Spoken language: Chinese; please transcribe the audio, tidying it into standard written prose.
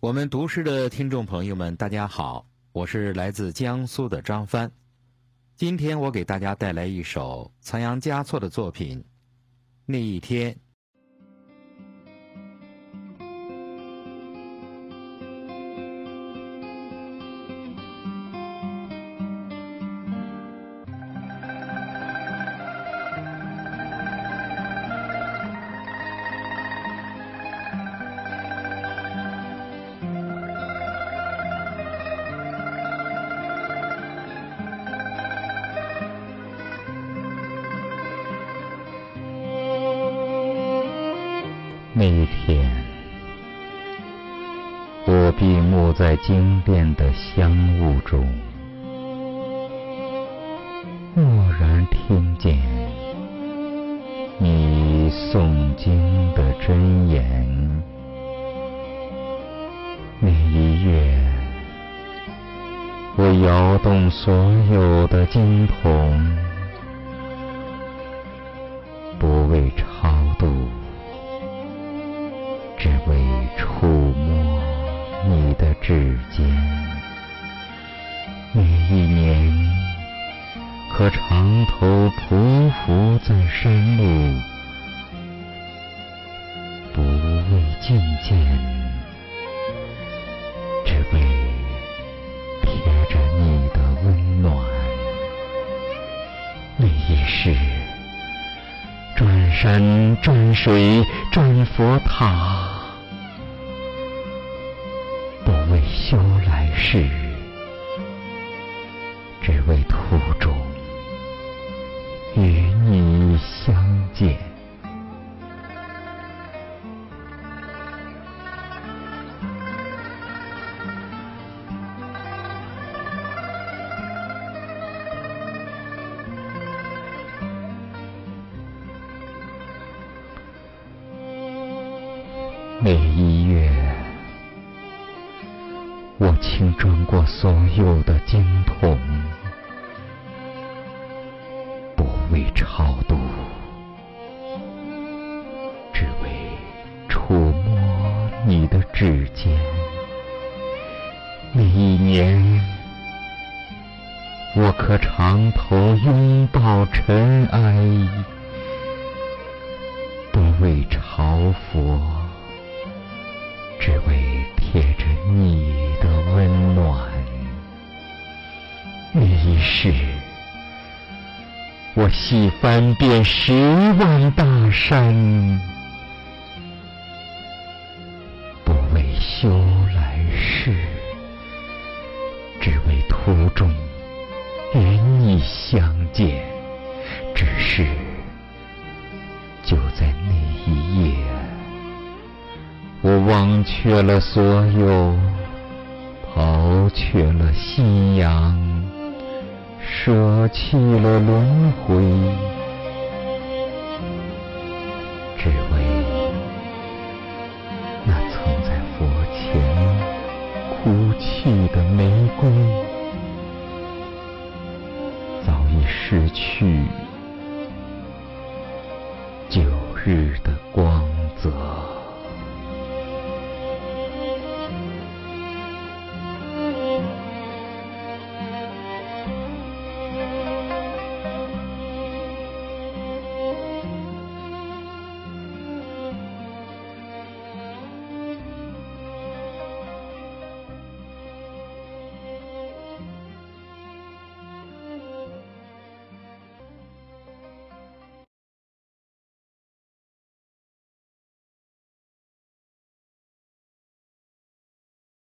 我们读诗的听众朋友们，大家好，我是来自江苏的张帆。今天我给大家带来一首仓央嘉措的作品《那一天》。那一天，我闭目在精炼的香雾中，蓦然听见你诵经的真言。那一夜，我摇动所有的经筒，不为超度，只为触摸你的指尖。那一年，可长头匍匐在山路，不为觐见，只为贴着你的温暖。那一世，转山转水转佛塔，修来世，只为途中与你相见。每一月，我轻装过所有的经筒，不为超度，只为触摸你的指尖。那一年，我可长头拥抱尘埃，不为朝佛，只为贴着你温暖。那一世，我细翻遍10万大山，不为修来世，只为途中与你相见。只是就在那一夜，我忘却了所有，抛却了信仰，舍弃了轮回，只为那曾在佛前哭泣的玫瑰，早已失去9日的光。